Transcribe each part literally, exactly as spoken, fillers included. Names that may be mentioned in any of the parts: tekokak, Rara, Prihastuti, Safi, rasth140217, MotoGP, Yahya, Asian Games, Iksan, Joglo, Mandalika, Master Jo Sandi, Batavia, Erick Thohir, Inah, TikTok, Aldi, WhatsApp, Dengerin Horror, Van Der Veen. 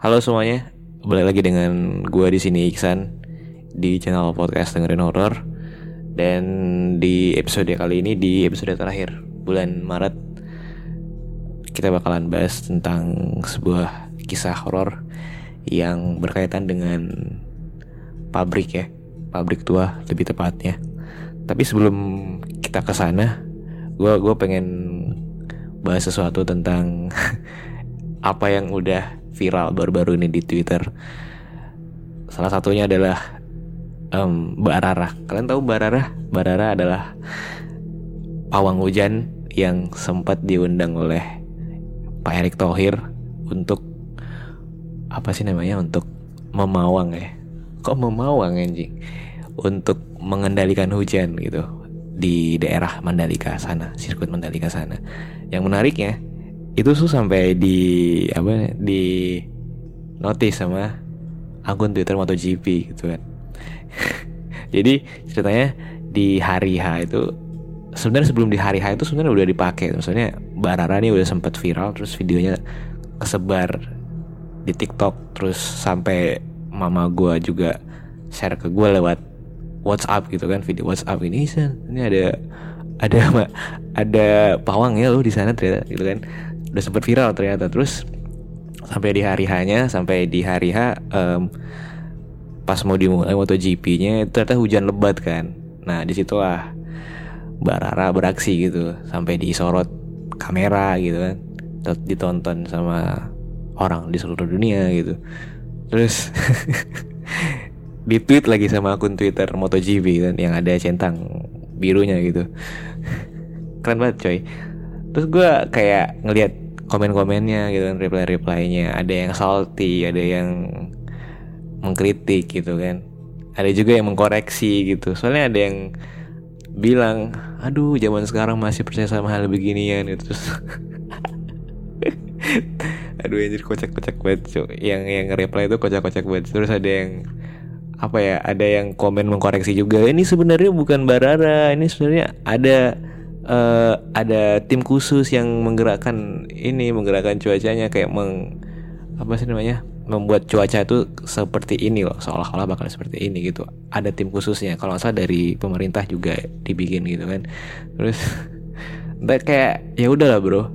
Halo semuanya, balik lagi dengan gue di sini Iksan di channel podcast Dengerin Horror. Dan di episode kali ini, di episode terakhir bulan Maret, kita bakalan bahas tentang sebuah kisah horor yang berkaitan dengan pabrik ya, pabrik tua lebih tepatnya. Tapi sebelum kita kesana, gue gue pengen bahas sesuatu tentang apa yang udah viral baru-baru ini di Twitter. Salah satunya adalah um, Mbak Rara. Kalian tahu Mbak Rara? Mbak Rara adalah pawang hujan yang sempat diundang oleh Pak Erick Thohir untuk apa sih namanya? Untuk memawang ya. Kok memawang anjing? Untuk mengendalikan hujan gitu di daerah Mandalika sana, sirkuit Mandalika sana. Yang menariknya itu tuh sampai di apa di notice sama akun Twitter MotoGP gitu kan. Jadi ceritanya di hari H itu sebenarnya sebelum di hari H itu sebenarnya udah dipakai. Maksudnya Mbak Rara nih udah sempat viral, terus videonya kesebar di TikTok, terus sampai mama gue juga share ke gue lewat WhatsApp gitu kan, video WhatsApp ini ini ada ada ada pawang ya lo di sana ternyata gitu kan. Udah sempat viral ternyata. Terus sampai di hari H-nya, sampai di hari H um, pas mau dimulai MotoGP-nya ternyata hujan lebat kan. Nah disitulah Mbak Rara beraksi gitu, sampai disorot kamera gitu kan, ditonton sama orang di seluruh dunia gitu. Terus ditweet lagi sama akun Twitter MotoGP kan, yang ada centang birunya gitu. Keren banget coy. Terus gue kayak ngelihat komen-komennya gitu kan, reply-replynya. Ada yang salty, ada yang mengkritik gitu kan, ada juga yang mengkoreksi gitu. Soalnya ada yang bilang, aduh zaman sekarang masih percaya sama hal beginian gitu. Terus aduh anjir kocak-kocak banget coy. Yang, yang reply itu kocak-kocak banget. Terus ada yang apa ya, ada yang komen mengkoreksi juga. Ini sebenarnya bukan Mbak Rara, ini sebenarnya ada Uh, ada tim khusus yang menggerakkan ini, menggerakkan cuacanya kayak meng apa sih namanya membuat cuaca itu seperti ini loh, seolah-olah bakal seperti ini gitu. Ada tim khususnya, kalau nggak salah dari pemerintah juga dibikin gitu kan. Terus kayak ya udahlah bro,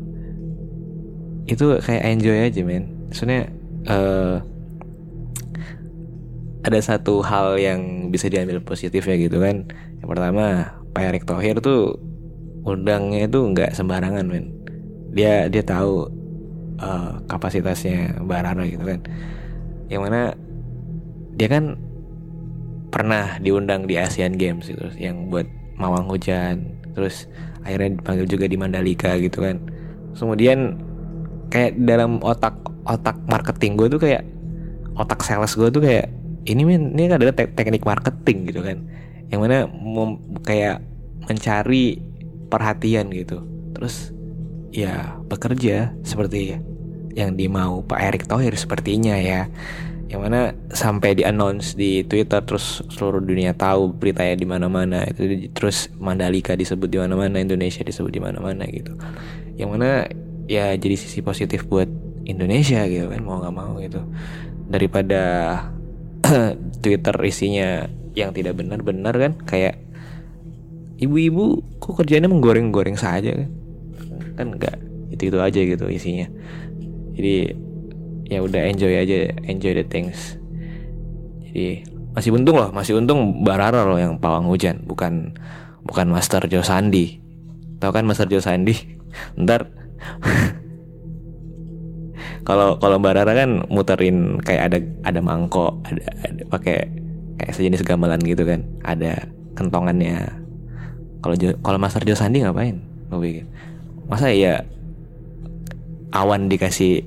itu kayak enjoy aja men. Soalnya uh, ada satu hal yang bisa diambil positifnya gitu kan. Yang pertama, Pak Erick Thohir tuh undangnya itu nggak sembarangan men. Dia dia tahu uh, kapasitasnya Mbak Rara gitu kan. Yang mana dia kan pernah diundang di Asian Games gitu, yang buat mawang hujan. Terus akhirnya dipanggil juga di Mandalika gitu kan. Kemudian kayak dalam otak otak marketing gue tuh kayak otak sales gue tuh kayak ini men, ini kan adalah te- teknik marketing gitu kan. Yang mana mem- kayak mencari perhatian gitu. Terus ya bekerja seperti yang dimau Pak Erick Thohir sepertinya ya, yang mana sampai di-announce di Twitter, terus seluruh dunia tahu, beritanya di mana-mana, itu terus Mandalika disebut di mana-mana, Indonesia disebut di mana-mana gitu. Yang mana ya jadi sisi positif buat Indonesia gitu kan, mau nggak mau gitu, daripada Twitter isinya yang tidak benar-benar kan, kayak ibu-ibu kok kerjanya menggoreng-goreng saja kan, kan nggak itu-itu aja gitu isinya. Jadi ya udah enjoy aja, enjoy the things. Jadi masih untung loh, masih untung Barara loh yang pawang hujan, bukan bukan Master Jo Sandi. Tahu kan Master Jo Sandi? Ntar kalau kalau Barara kan muterin kayak ada ada mangkok, ada, ada pakai kayak sejenis gamelan gitu kan, ada kentongannya. Kalau kalau Master Jo Sandi ngapain? Mau bikin masa ya Awan dikasih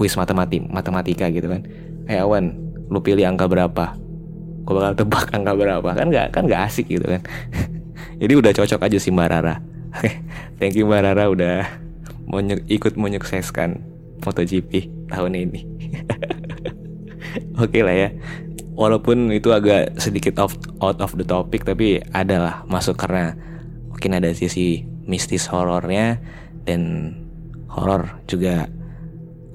kuis matematik, matematika gitu kan. Eh hey, Awan, lu pilih angka berapa? Gua bakal tebak angka berapa. Kan gak, kan gak asik gitu kan. Jadi udah cocok aja sih Mbak Rara. Oke, thank you Mbak Rara udah mau nyuk, ikut menyukseskan MotoGP tahun ini. Oke okay lah ya. Walaupun itu agak sedikit off, out of the topic, tapi adalah masuk karena mungkin ada sisi mistis horornya, dan horor juga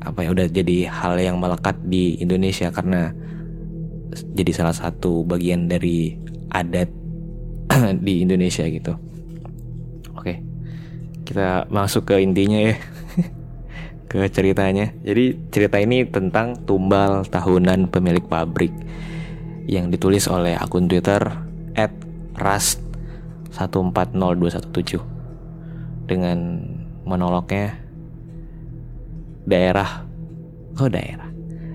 apa ya udah jadi hal yang melekat di Indonesia karena jadi salah satu bagian dari adat di Indonesia gitu. Oke, kita masuk ke intinya ya, ke ceritanya. Jadi cerita ini tentang tumbal tahunan pemilik pabrik yang ditulis oleh akun Twitter at rasth satu empat nol dua satu tujuh dengan monolognya Daerah, oh daerah,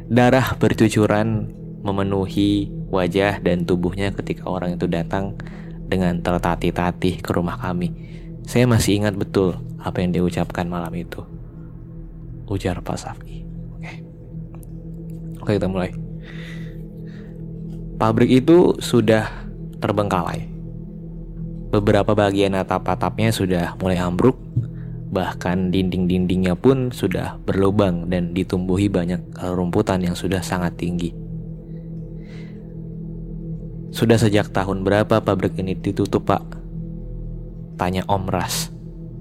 darah bercucuran memenuhi wajah dan tubuhnya ketika orang itu datang dengan tertatih-tatih ke rumah kami. Saya masih ingat betul apa yang diucapkan malam itu, ujar Pak Safi. Oke, oke kita mulai. Pabrik itu sudah terbengkalai. Beberapa bagian atap-atapnya sudah mulai ambruk. Bahkan dinding-dindingnya pun sudah berlubang dan ditumbuhi banyak rumputan yang sudah sangat tinggi. Sudah sejak tahun berapa pabrik ini ditutup, Pak? Tanya Om Ras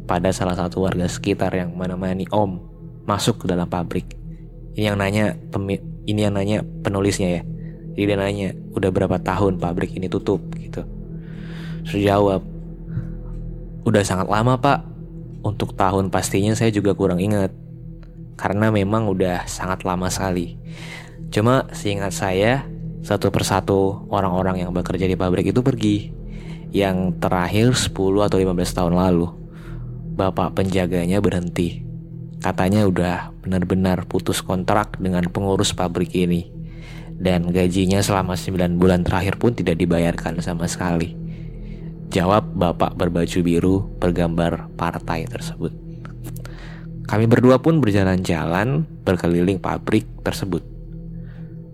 pada salah satu warga sekitar yang menemani Om masuk ke dalam pabrik. Ini yang nanya, pemi- ini yang nanya penulisnya ya. Jadi dia nanya, udah berapa tahun pabrik ini tutup gitu. Terus jawab, udah sangat lama, Pak. Untuk tahun pastinya saya juga kurang ingat, karena memang udah sangat lama sekali. Cuma seingat saya, satu persatu orang-orang yang bekerja di pabrik itu pergi. Yang terakhir sepuluh atau lima belas tahun lalu, bapak penjaganya berhenti. Katanya udah benar-benar putus kontrak dengan pengurus pabrik ini. Dan gajinya selama sembilan bulan terakhir pun tidak dibayarkan sama sekali, jawab bapak berbaju biru bergambar partai tersebut. Kami berdua pun berjalan-jalan berkeliling pabrik tersebut.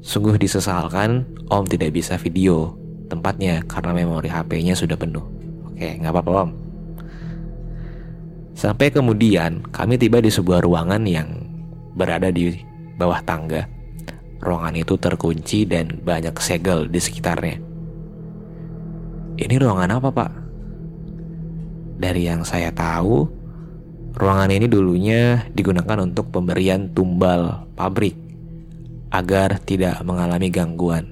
Sungguh disesalkan, Om tidak bisa video tempatnya karena memori H P-nya sudah penuh. Oke, gak apa-apa Om. Sampai kemudian kami tiba di sebuah ruangan yang berada di bawah tangga. Ruangan itu terkunci dan banyak segel di sekitarnya. Ini ruangan apa, Pak? Dari yang saya tahu, ruangan ini dulunya digunakan untuk pemberian tumbal pabrik agar tidak mengalami gangguan.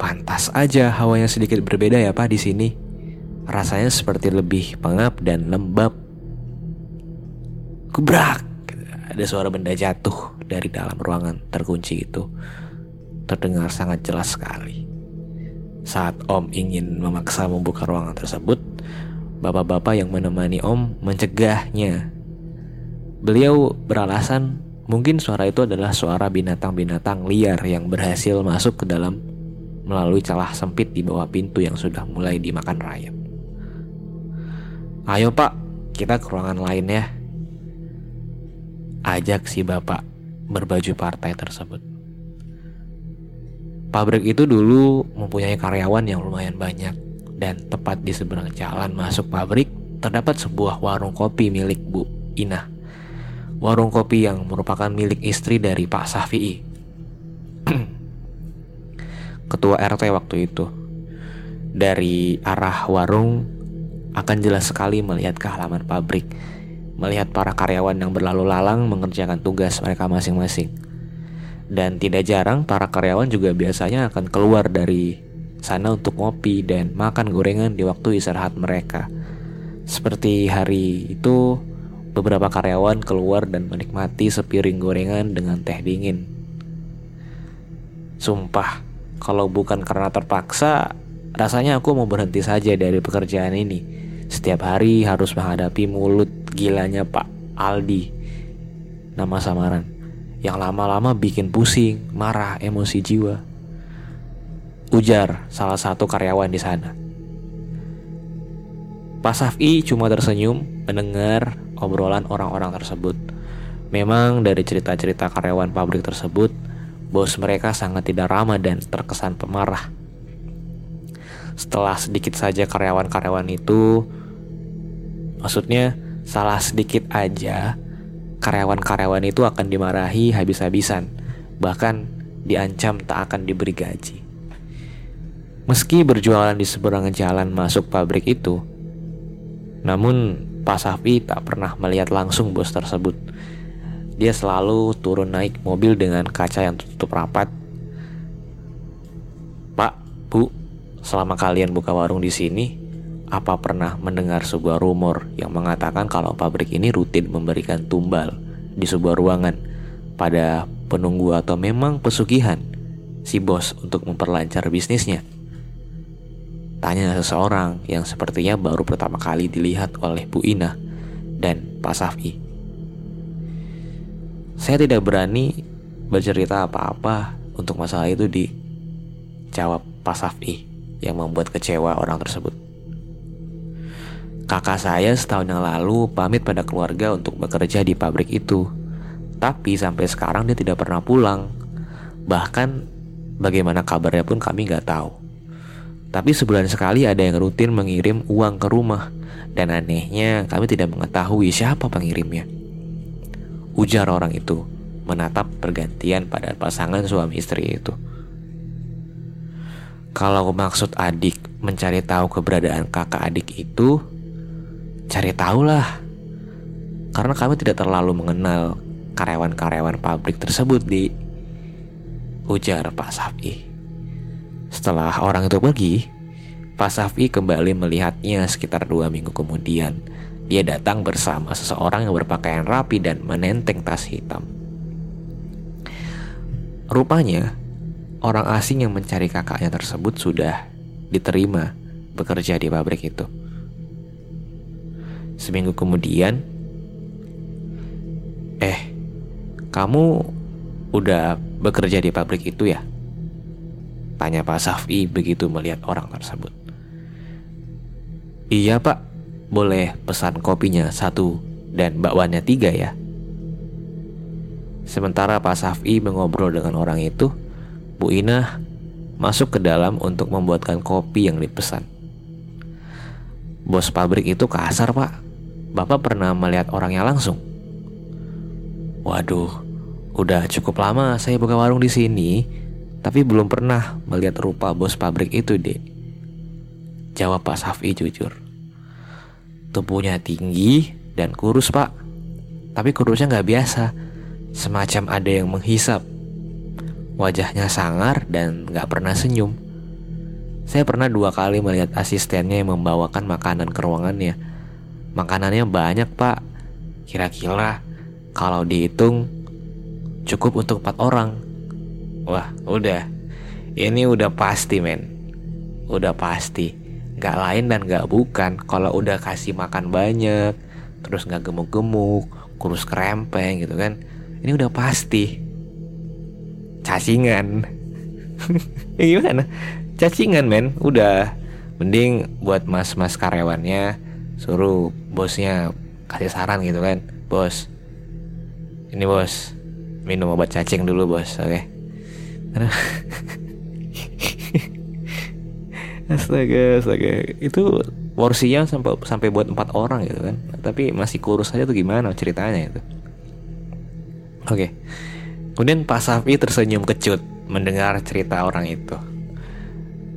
Pantas aja hawanya sedikit berbeda ya, Pak, di sini. Rasanya seperti lebih pengap dan lembab. Gebrak! Ada suara benda jatuh dari dalam ruangan terkunci itu. Terdengar sangat jelas sekali. Saat Om ingin memaksa membuka ruangan tersebut, bapak-bapak yang menemani Om mencegahnya. Beliau beralasan mungkin suara itu adalah suara binatang-binatang liar yang berhasil masuk ke dalam melalui celah sempit di bawah pintu yang sudah mulai dimakan rayap. Ayo Pak, kita ke ruangan lain ya, ajak si bapak berbaju partai tersebut. Pabrik itu dulu mempunyai karyawan yang lumayan banyak, dan tepat di seberang jalan masuk pabrik terdapat sebuah warung kopi milik Bu Inah. Warung kopi yang merupakan milik istri dari Pak Safi'i, ketua R T waktu itu. Dari arah warung akan jelas sekali melihat ke halaman pabrik, melihat para karyawan yang berlalu lalang mengerjakan tugas mereka masing-masing. Dan tidak jarang para karyawan juga biasanya akan keluar dari sana untuk ngopi dan makan gorengan di waktu istirahat mereka. Seperti hari itu, beberapa karyawan keluar dan menikmati sepiring gorengan dengan teh dingin. Sumpah, kalau bukan karena terpaksa, rasanya aku mau berhenti saja dari pekerjaan ini. Setiap hari harus menghadapi mulut gilanya Pak Aldi, nama samaran, yang lama-lama bikin pusing, marah, emosi jiwa, ujar salah satu karyawan di sana. Pak Safi cuma tersenyum mendengar obrolan orang-orang tersebut. Memang dari cerita-cerita karyawan pabrik tersebut, bos mereka sangat tidak ramah dan terkesan pemarah. Setelah sedikit saja karyawan-karyawan itu, maksudnya salah sedikit aja, karyawan-karyawan itu akan dimarahi habis-habisan, bahkan diancam tak akan diberi gaji. Meski berjualan di seberang jalan masuk pabrik itu, namun Pak Safi tak pernah melihat langsung bos tersebut. Dia selalu turun naik mobil dengan kaca yang tertutup rapat. "Pak, Bu, selama kalian buka warung di sini, apa pernah mendengar sebuah rumor yang mengatakan kalau pabrik ini rutin memberikan tumbal di sebuah ruangan pada penunggu atau memang pesugihan si bos untuk memperlancar bisnisnya?" Tanya seseorang yang sepertinya baru pertama kali dilihat oleh Bu Ina dan Pak Safi. Saya tidak berani bercerita apa-apa untuk masalah itu, di jawab Pak Safi yang membuat kecewa orang tersebut. Kakak saya setahun yang lalu pamit pada keluarga untuk bekerja di pabrik itu, tapi sampai sekarang dia tidak pernah pulang. Bahkan bagaimana kabarnya pun kami gak tahu. Tapi sebulan sekali ada yang rutin mengirim uang ke rumah, dan anehnya kami tidak mengetahui siapa pengirimnya, ujar orang itu menatap bergantian pada pasangan suami istri itu. Kalau maksud adik mencari tahu keberadaan kakak adik itu, cari tahulah, karena kami tidak terlalu mengenal karyawan-karyawan pabrik tersebut, di ujar Pak Safi. Setelah orang itu pergi, Pak Safi kembali melihatnya sekitar dua minggu kemudian. Dia datang bersama seseorang yang berpakaian rapi dan menenteng tas hitam. Rupanya, orang asing yang mencari kakaknya tersebut sudah diterima bekerja di pabrik itu. Seminggu kemudian, "Eh, kamu udah bekerja di pabrik itu ya?" tanya Pak Safi begitu melihat orang tersebut. "Iya Pak, boleh pesan kopinya satu dan bakwannya tiga ya." Sementara Pak Safi mengobrol dengan orang itu, Bu Inah masuk ke dalam untuk membuatkan kopi yang dipesan. "Bos pabrik itu kasar Pak, Bapak pernah melihat orangnya langsung?" "Waduh, udah cukup lama saya buka warung di sini, tapi belum pernah melihat rupa bos pabrik itu, Dek," jawab Pak Safi jujur. "Tubuhnya tinggi dan kurus Pak, tapi kurusnya gak biasa, semacam ada yang menghisap. Wajahnya sangar dan gak pernah senyum. Saya pernah dua kali melihat asistennya yang membawakan makanan ke ruangannya. Makanannya banyak Pak, kira-kira kalau dihitung cukup untuk empat orang." "Wah, udah, ini udah pasti men, udah pasti, gak lain dan gak bukan kalau udah kasih makan banyak, terus gak gemuk-gemuk, kurus kerempeng gitu kan, ini udah pasti cacingan." Gimana? Cacingan men, udah. Mending buat mas-mas karyawannya, suruh bosnya kasih saran gitu kan, "Bos, ini bos, minum obat cacing dulu bos, oke?" Okay? Astaga, astaga. Itu porsinya sampai sampai buat empat orang gitu kan, tapi masih kurus aja tuh gimana ceritanya itu. Oke, kemudian Pak Safi tersenyum kecut mendengar cerita orang itu.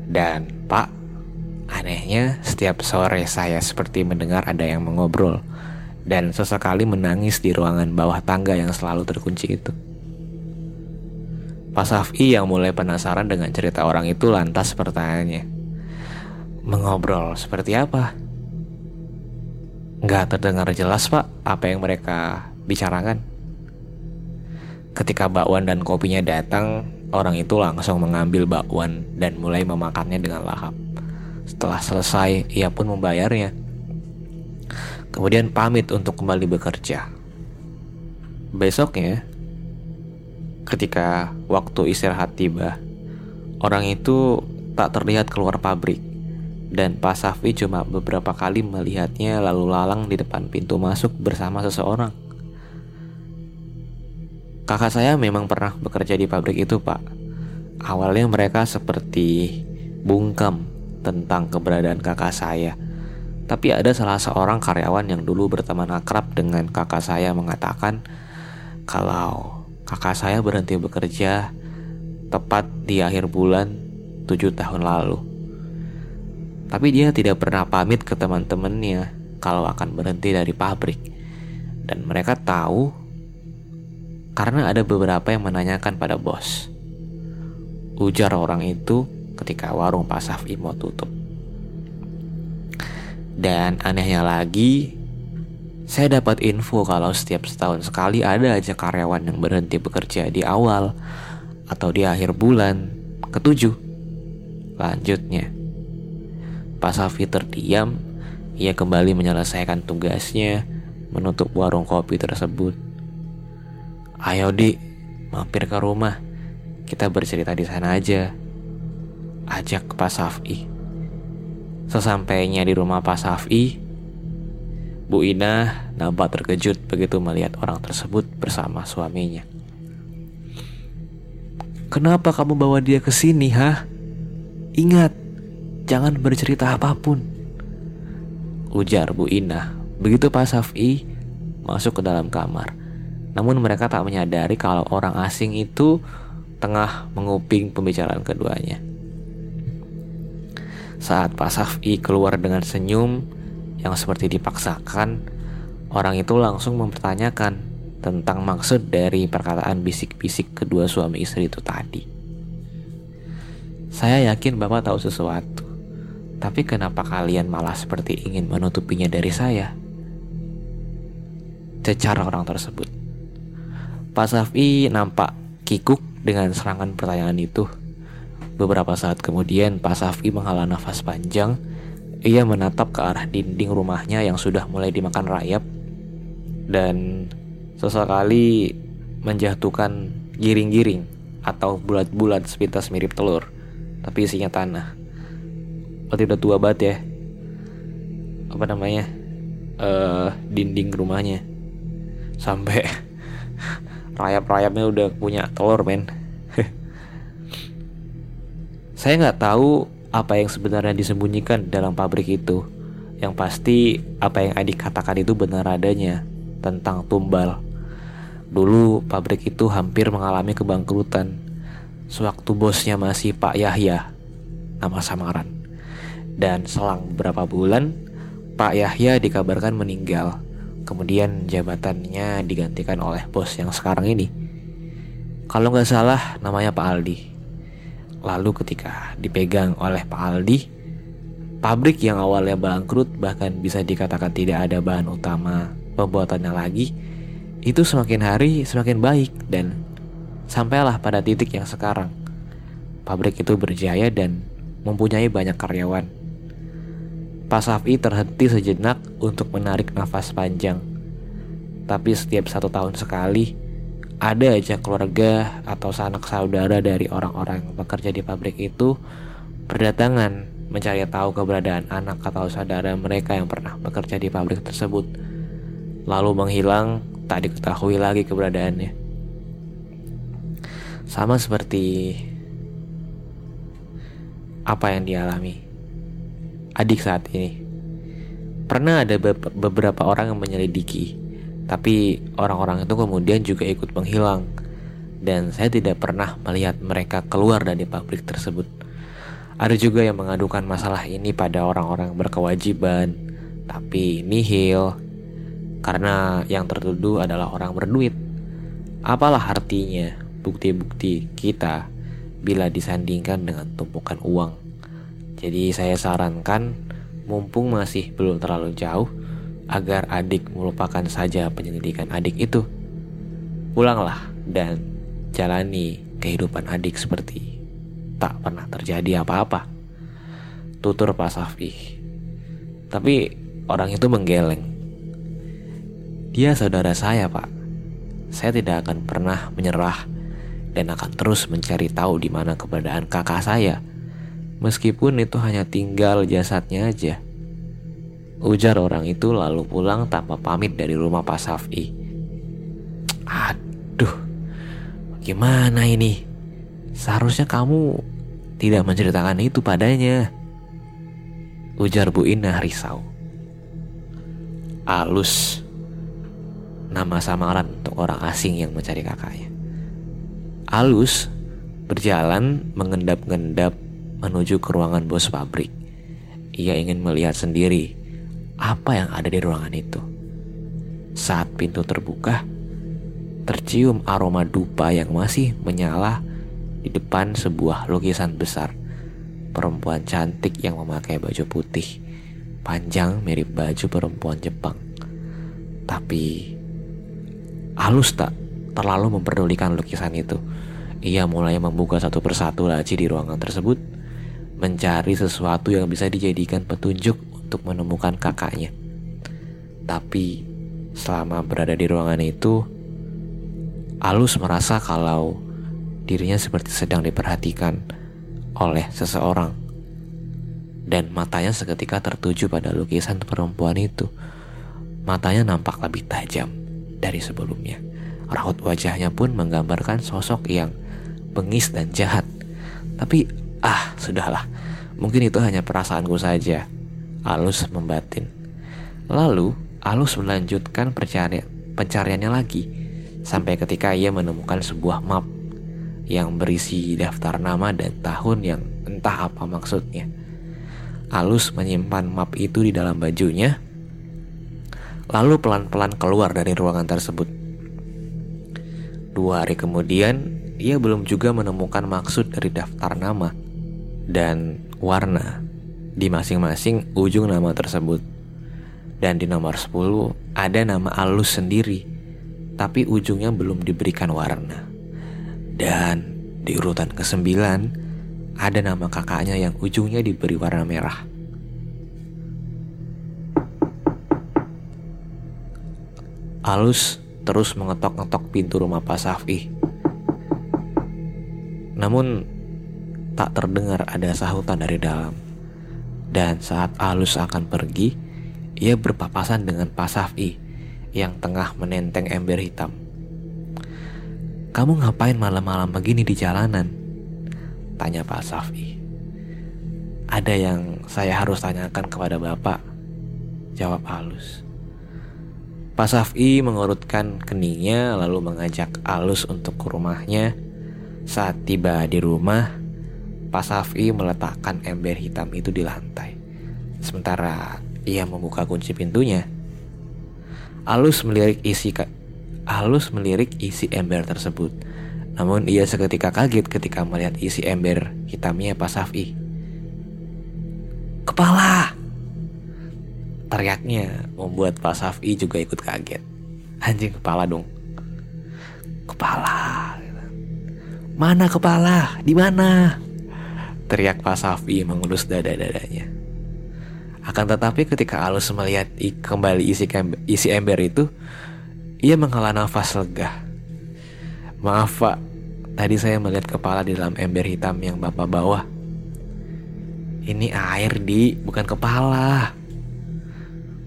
Dan Pak, anehnya setiap sore saya seperti mendengar ada yang mengobrol dan sesekali menangis di ruangan bawah tangga yang selalu terkunci itu. Pak Safi yang mulai penasaran dengan cerita orang itu lantas pertanyaannya, mengobrol seperti apa? Nggak terdengar jelas Pak apa yang mereka bicarakan. Ketika bakwan dan kopinya datang, orang itu langsung mengambil bakwan dan mulai memakannya dengan lahap. Setelah selesai, ia pun membayarnya, kemudian pamit untuk kembali bekerja. Besoknya, ketika waktu istirahat tiba, orang itu tak terlihat keluar pabrik, dan Pak Safi cuma beberapa kali melihatnya lalu lalang di depan pintu masuk bersama seseorang. Kakak saya memang pernah bekerja di pabrik itu Pak. Awalnya mereka seperti bungkam tentang keberadaan kakak saya, tapi ada salah seorang karyawan yang dulu berteman akrab dengan kakak saya mengatakan kalau kakak saya berhenti bekerja tepat di akhir bulan tujuh tahun lalu. Tapi dia tidak pernah pamit ke teman-temannya kalau akan berhenti dari pabrik. Dan mereka tahu karena ada beberapa yang menanyakan pada bos. Ujar orang itu ketika warung Pak Safi mau tutup. Dan anehnya lagi, saya dapat info kalau setiap setahun sekali ada aja karyawan yang berhenti bekerja di awal atau di akhir bulan ketujuh. Lanjutnya, Pak Safi terdiam. Ia kembali menyelesaikan tugasnya, menutup warung kopi tersebut. Ayo Dik, mampir ke rumah, kita bercerita di sana aja, ajak Pak Safi. Sesampainya di rumah Pak Safi, Bu Inah nampak terkejut begitu melihat orang tersebut bersama suaminya. Kenapa kamu bawa dia ke sini, ha? Ingat, jangan bercerita apapun, ujar Bu Inah begitu Pak Safi masuk ke dalam kamar. Namun mereka tak menyadari kalau orang asing itu tengah menguping pembicaraan keduanya. Saat Pak Safi keluar dengan senyum yang seperti dipaksakan, orang itu langsung mempertanyakan tentang maksud dari perkataan bisik-bisik kedua suami istri itu tadi. Saya yakin Bapak tahu sesuatu, tapi kenapa kalian malah seperti ingin menutupinya dari saya? Cecar orang tersebut. Pak Safi nampak kikuk dengan serangan pertanyaan itu. Beberapa saat kemudian Pak Safi menghela nafas panjang. Ia menatap ke arah dinding rumahnya yang sudah mulai dimakan rayap, dan sesekali menjatuhkan giring-giring atau bulat-bulat sepintas mirip telur, tapi isinya tanah. Berarti udah tua banget ya, apa namanya, uh, dinding rumahnya. Sampai rayap-rayapnya udah punya telur, men. Saya gak tahu apa yang sebenarnya disembunyikan dalam pabrik itu. Yang pasti apa yang Adik katakan itu benar adanya tentang tumbal. Dulu pabrik itu hampir mengalami kebangkrutan sewaktu bosnya masih Pak Yahya, nama samaran. Dan selang beberapa bulan, Pak Yahya dikabarkan meninggal. Kemudian jabatannya digantikan oleh bos yang sekarang ini. Kalau nggak salah namanya Pak Aldi. Lalu ketika dipegang oleh Pak Aldi, pabrik yang awalnya bangkrut bahkan bisa dikatakan tidak ada bahan utama pembuatannya lagi, itu semakin hari semakin baik dan sampailah pada titik yang sekarang. Pabrik itu berjaya dan mempunyai banyak karyawan. Pak Safi terhenti sejenak untuk menarik nafas panjang. Tapi setiap satu tahun sekali, ada aja keluarga atau sanak saudara dari orang-orang yang bekerja di pabrik itu berdatangan mencari tahu keberadaan anak atau saudara mereka yang pernah bekerja di pabrik tersebut, lalu menghilang tak diketahui lagi keberadaannya. Sama seperti apa yang dialami Adik saat ini. Pernah ada be- beberapa orang yang menyelidiki, tapi orang-orang itu kemudian juga ikut menghilang, dan saya tidak pernah melihat mereka keluar dari pabrik tersebut. Ada juga yang mengadukan masalah ini pada orang-orang berkewajiban, tapi nihil, karena yang tertuduh adalah orang berduit. Apalah artinya bukti-bukti kita bila disandingkan dengan tumpukan uang? Jadi saya sarankan, mumpung masih belum terlalu jauh, agar adik melupakan saja penyelidikan adik itu. Pulanglah dan jalani kehidupan adik seperti tak pernah terjadi apa-apa. Tutur Pak Safi. Tapi orang itu menggeleng. Dia saudara saya, Pak. Saya tidak akan pernah menyerah dan akan terus mencari tahu di mana keberadaan kakak saya, meskipun itu hanya tinggal jasadnya aja, ujar orang itu lalu pulang tanpa pamit dari rumah Pak Safi. Aduh, gimana ini? Seharusnya kamu tidak menceritakan itu padanya, ujar Bu Inah risau. Alus, nama samaran untuk orang asing yang mencari kakaknya. Alus berjalan mengendap-endap menuju ke ruangan bos pabrik. Ia ingin melihat sendiri apa yang ada di ruangan itu. Saat pintu terbuka, tercium aroma dupa yang masih menyala di depan sebuah lukisan besar. Perempuan cantik yang memakai baju putih panjang mirip baju perempuan Jepang. Tapi Alus tak terlalu memperdulikan lukisan itu. Ia mulai membuka satu persatu laci di ruangan tersebut, mencari sesuatu yang bisa dijadikan petunjuk untuk menemukan kakaknya. Tapi selama berada di ruangan itu, Alus merasa kalau dirinya seperti sedang diperhatikan oleh seseorang, dan matanya seketika tertuju pada lukisan perempuan itu. Matanya nampak lebih tajam dari sebelumnya. Raut wajahnya pun menggambarkan sosok yang bengis dan jahat. Tapi ah, sudahlah, mungkin itu hanya perasaanku saja, Alus membatin. Lalu Alus melanjutkan pencarian, pencariannya lagi, sampai ketika ia menemukan sebuah map yang berisi daftar nama dan tahun yang entah apa maksudnya. Alus menyimpan map itu di dalam bajunya, lalu pelan-pelan keluar dari ruangan tersebut. Dua hari kemudian, ia belum juga menemukan maksud dari daftar nama dan warna di masing-masing ujung nama tersebut. Dan di nomor sepuluh ada nama Alus sendiri, tapi ujungnya belum diberikan warna. Dan di urutan kesembilan ada nama kakaknya yang ujungnya diberi warna merah. Alus terus mengetok-ngetok pintu rumah Pak Safi, namun tak terdengar ada sahutan dari dalam. Dan saat Alus akan pergi, ia berpapasan dengan Pak Safi yang tengah menenteng ember hitam. Kamu ngapain malam-malam begini di jalanan? Tanya Pak Safi. Ada yang saya harus tanyakan kepada Bapak, jawab Alus. Pak Safi mengurutkan keningnya lalu mengajak Alus untuk ke rumahnya. Saat tiba di rumah, Pak Safi meletakkan ember hitam itu di lantai, sementara ia membuka kunci pintunya. Alus melirik isi ka- Alus melirik isi ember tersebut, namun ia seketika kaget ketika melihat isi ember hitamnya Pak Safi. Kepala! Teriaknya membuat Pak Safi juga ikut kaget. Anjing, kepala dong. Kepala. Mana kepala? Di mana? Teriak Pak Safi mengelus dada-dadanya. Akan tetapi ketika Alus melihat kembali isi, kember, isi ember itu, ia menghela nafas lega. Maaf Pak, tadi saya melihat kepala di dalam ember hitam yang Bapak bawa. Ini air, Di, bukan kepala.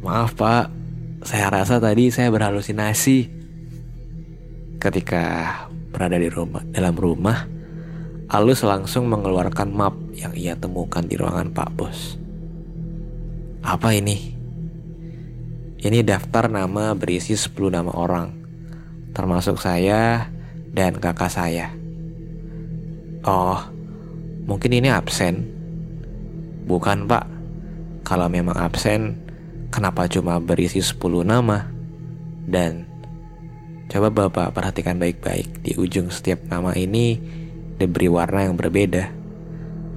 Maaf Pak, saya rasa tadi saya berhalusinasi. Ketika berada di rumah, dalam rumah, Alus langsung mengeluarkan map yang ia temukan di ruangan Pak Bos. Apa ini? Ini daftar nama berisi sepuluh nama orang, termasuk saya dan kakak saya. Oh, mungkin ini absen? Bukan, Pak. Kalau memang absen, kenapa cuma berisi sepuluh nama? Dan coba Bapak perhatikan baik-baik, di ujung setiap nama ini diberi warna yang berbeda.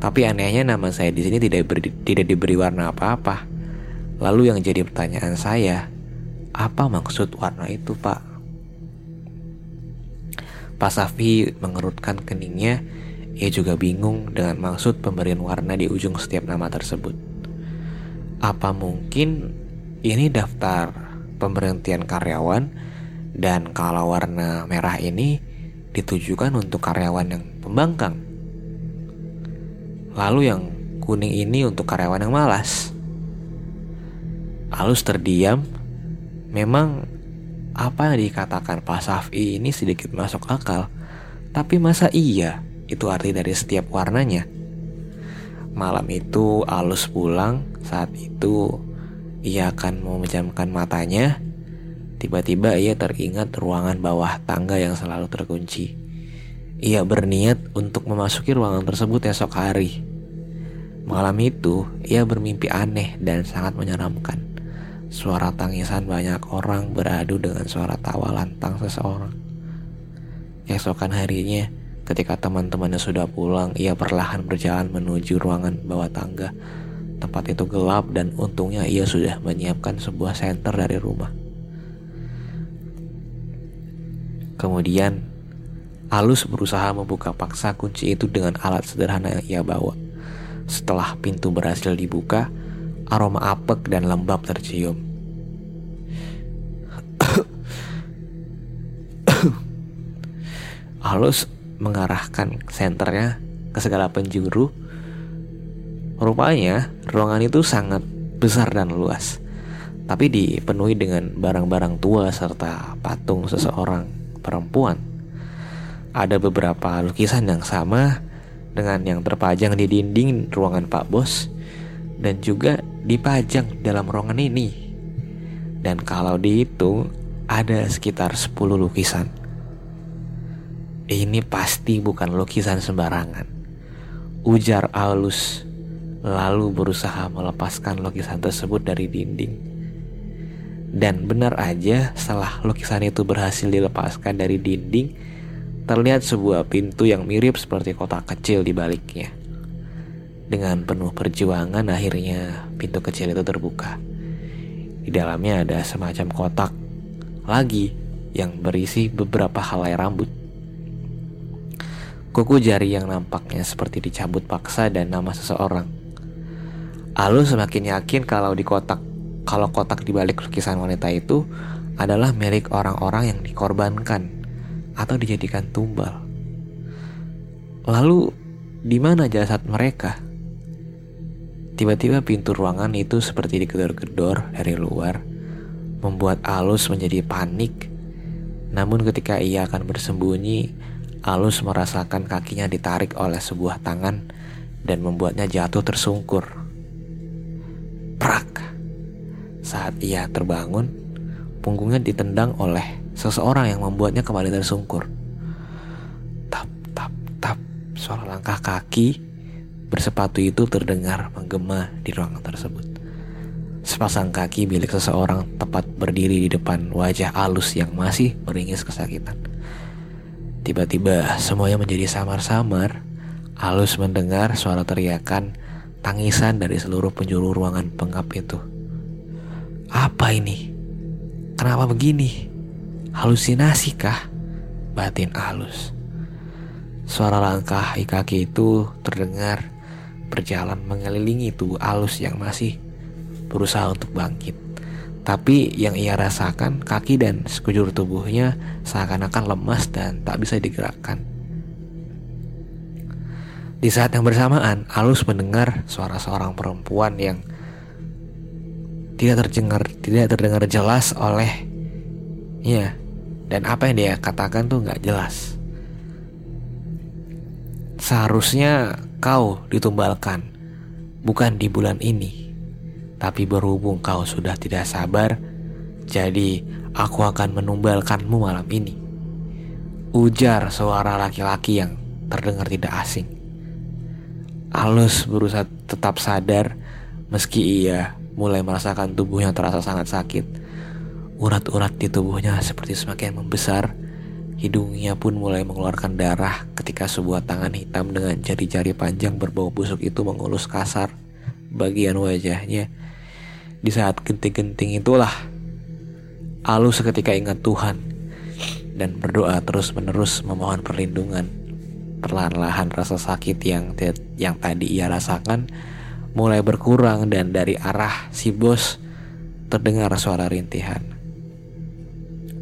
Tapi anehnya nama saya di sini tidak ber, tidak diberi warna apa-apa. Lalu yang jadi pertanyaan saya, apa maksud warna itu, Pak? Pak Safi mengerutkan keningnya. Ia juga bingung dengan maksud pemberian warna di ujung setiap nama tersebut. Apa mungkin ini daftar pemberhentian karyawan, dan kalau warna merah ini ditujukan untuk karyawan yang pembangkang, lalu yang kuning ini untuk karyawan yang malas? Alus terdiam. Memang apa yang dikatakan Pak Safi ini sedikit masuk akal. Tapi masa iya itu arti dari setiap warnanya? Malam itu Alus pulang. Saat itu ia akan memejamkan matanya. Tiba-tiba ia teringat ruangan bawah tangga yang selalu terkunci. Ia berniat untuk memasuki ruangan tersebut esok hari. Malam itu ia bermimpi aneh dan sangat menyeramkan. Suara tangisan banyak orang beradu dengan suara tawa lantang seseorang. Keesokan harinya, ketika teman-temannya sudah pulang, ia perlahan berjalan menuju ruangan bawah tangga. Tempat itu gelap dan untungnya ia sudah menyiapkan sebuah senter dari rumah. Kemudian, Alus berusaha membuka paksa kunci itu dengan alat sederhana yang ia bawa. Setelah pintu berhasil dibuka, aroma apek dan lembab tercium. Alus mengarahkan senternya ke segala penjuru. Rupanya ruangan itu sangat besar dan luas, tapi dipenuhi dengan barang-barang tua serta patung seseorang perempuan. Ada beberapa lukisan yang sama dengan yang terpajang di dinding ruangan Pak Bos, dan juga dipajang dalam ruangan ini. Dan kalau dihitung, ada sekitar sepuluh lukisan. Ini pasti bukan lukisan sembarangan, ujar Alus, lalu berusaha melepaskan lukisan tersebut dari dinding. Dan benar aja, setelah lukisan itu berhasil dilepaskan dari dinding, terlihat sebuah pintu yang mirip seperti kotak kecil di baliknya. Dengan penuh perjuangan, akhirnya pintu kecil itu terbuka. Di dalamnya ada semacam kotak lagi yang berisi beberapa helai rambut, kuku jari yang nampaknya seperti dicabut paksa, dan nama seseorang. Alus semakin yakin kalau di kotak kalau kotak di balik lukisan wanita itu adalah milik orang-orang yang dikorbankan atau dijadikan tumbal. Lalu di mana jasad mereka? Tiba-tiba pintu ruangan itu seperti digedor-gedor dari luar, membuat Alus menjadi panik. Namun ketika ia akan bersembunyi, Alus merasakan kakinya ditarik oleh sebuah tangan dan membuatnya jatuh tersungkur. Prak! Saat ia terbangun, punggungnya ditendang oleh seseorang yang membuatnya kembali tersungkur. Tap, tap, tap. Suara langkah kaki bersepatu itu terdengar menggema di ruangan tersebut. Sepasang kaki milik seseorang tepat berdiri di depan wajah Alus yang masih meringis kesakitan. Tiba-tiba semuanya menjadi samar-samar. Alus mendengar suara teriakan, tangisan dari seluruh penjuru ruangan pengap itu. Apa ini? Kenapa begini? Halusinasi kah? Batin Alus. Suara langkah kaki itu terdengar berjalan mengelilingi tubuh Alus yang masih berusaha untuk bangkit. Tapi yang ia rasakan, kaki dan sekujur tubuhnya seakan-akan lemas dan tak bisa digerakkan. Di saat yang bersamaan, Alus mendengar suara seorang perempuan yang tidak terdengar, tidak terdengar jelas olehnya, dan apa yang dia katakan tuh nggak jelas. Seharusnya kau ditumbalkan, bukan di bulan ini. Tapi berhubung kau sudah tidak sabar, Jadi aku akan menumbalkanmu malam ini, ujar suara laki-laki yang terdengar tidak asing. Alus berusaha tetap sadar meski ia mulai merasakan tubuhnya terasa sangat sakit. Urat-urat di tubuhnya seperti semakin membesar. Hidungnya pun mulai mengeluarkan darah ketika sebuah tangan hitam dengan jari-jari panjang berbau busuk itu mengulus kasar bagian wajahnya. Di saat genting-genting itulah, Alus seketika ingat Tuhan dan berdoa terus-menerus memohon perlindungan. Perlahan-lahan rasa sakit yang t- yang tadi ia rasakan mulai berkurang dan dari arah si bos terdengar suara rintihan.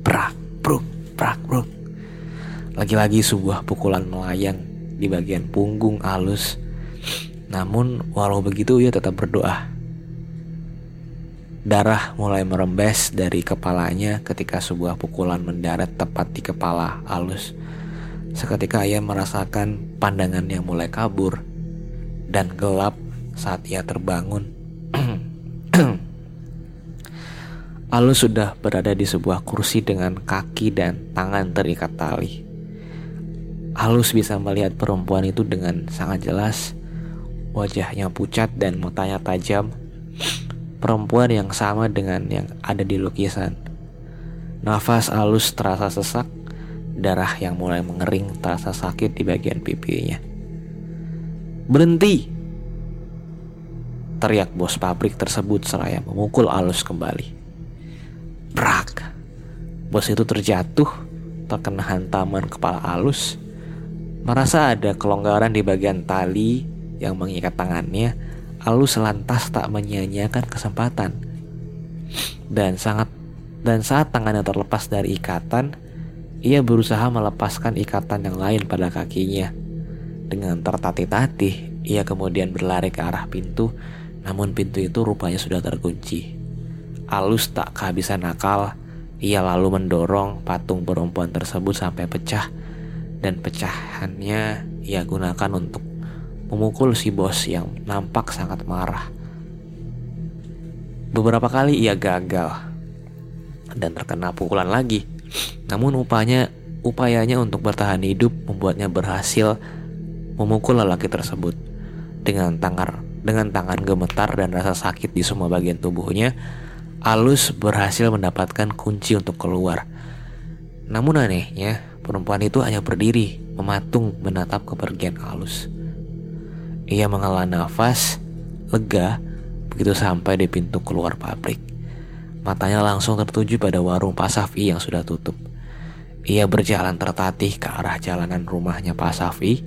Prak, pruk, prak, pruk. Lagi-lagi sebuah pukulan melayang di bagian punggung Alus. Namun walau begitu ia tetap berdoa. Darah mulai merembes dari kepalanya ketika sebuah pukulan mendarat tepat di kepala Alus. Seketika ia merasakan pandangannya mulai kabur dan gelap saat ia terbangun. Alus sudah berada di sebuah kursi dengan kaki dan tangan terikat tali. Alus bisa melihat perempuan itu dengan sangat jelas. Wajahnya pucat dan matanya tajam. Perempuan yang sama dengan yang ada di lukisan. Nafas Alus terasa sesak. Darah yang mulai mengering terasa sakit di bagian pipinya. Berhenti! Teriak bos pabrik tersebut seraya memukul Alus kembali. Brak! Bos itu terjatuh, terkena hantaman kepala Alus. Merasa ada kelonggaran di bagian tali yang mengikat tangannya, Alus lantas tak menyia-nyiakan kesempatan. Dan sangat dan saat tangannya terlepas dari ikatan, ia berusaha melepaskan ikatan yang lain pada kakinya. Dengan tertatih-tatih, ia kemudian berlari ke arah pintu, namun pintu itu rupanya sudah terkunci. Alus tak kehabisan akal, ia lalu mendorong patung perempuan tersebut sampai pecah. Dan pecahannya ia gunakan untuk memukul si bos yang nampak sangat marah. Beberapa kali ia gagal dan terkena pukulan lagi. Namun upanya, upayanya untuk bertahan hidup membuatnya berhasil memukul lelaki tersebut. Dengan tangan, dengan tangan gemetar dan rasa sakit di semua bagian tubuhnya, Alus berhasil mendapatkan kunci untuk keluar. Namun anehnya, perempuan itu hanya berdiri, mematung menatap kepergian Alus. Ia menghela nafas, lega, begitu sampai di pintu keluar pabrik. Matanya langsung tertuju pada warung Pak Safi yang sudah tutup. Ia berjalan tertatih ke arah jalanan rumahnya Pak Safi.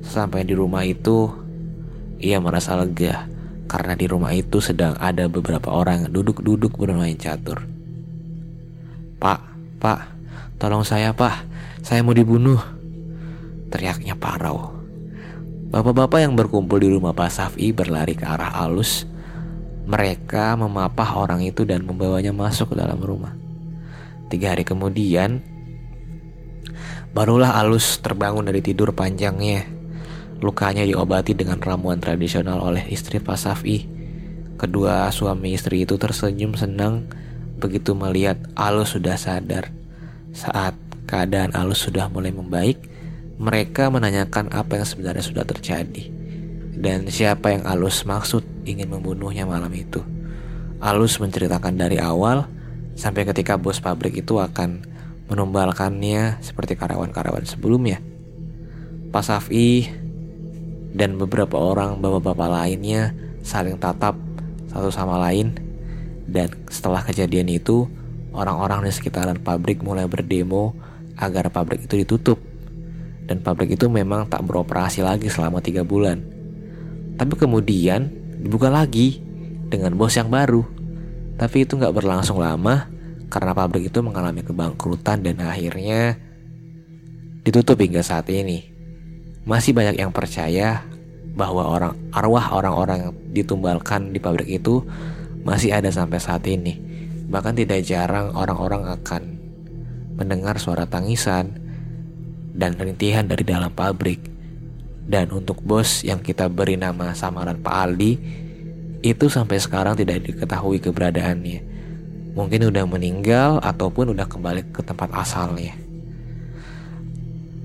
Sampai di rumah itu, ia merasa lega. Karena di rumah itu sedang ada beberapa orang duduk-duduk bermain catur. Pak, pak, tolong saya pak, saya mau dibunuh, teriaknya parau. Bapak-bapak yang berkumpul di rumah Pak Safi berlari ke arah Alus. Mereka memapah orang itu dan membawanya masuk ke dalam rumah. Tiga hari kemudian, barulah Alus terbangun dari tidur panjangnya. Lukanya diobati dengan ramuan tradisional oleh istri Pak Safi. Kedua suami istri itu tersenyum senang begitu melihat Alus sudah sadar. Saat keadaan Alus sudah mulai membaik, mereka menanyakan apa yang sebenarnya sudah terjadi dan siapa yang Alus maksud ingin membunuhnya malam itu. Alus menceritakan dari awal sampai ketika bos pabrik itu akan menumbalkannya seperti karyawan-karyawan sebelumnya. Pak Safi dan beberapa orang bapak-bapak lainnya saling tatap satu sama lain. Dan setelah kejadian itu, orang-orang di sekitaran pabrik mulai berdemo agar pabrik itu ditutup. Dan pabrik itu memang tak beroperasi lagi selama tiga bulan. Tapi kemudian dibuka lagi dengan bos yang baru. Tapi itu gak berlangsung lama karena pabrik itu mengalami kebangkrutan dan akhirnya ditutup hingga saat ini. Masih banyak yang percaya bahwa orang arwah orang-orang yang ditumbalkan di pabrik itu masih ada sampai saat ini. Bahkan tidak jarang orang-orang akan mendengar suara tangisan dan rintihan dari dalam pabrik. Dan untuk bos yang kita beri nama samaran Pak Aldi, itu sampai sekarang tidak diketahui keberadaannya. mungkin udah meninggal ataupun udah kembali ke tempat asalnya.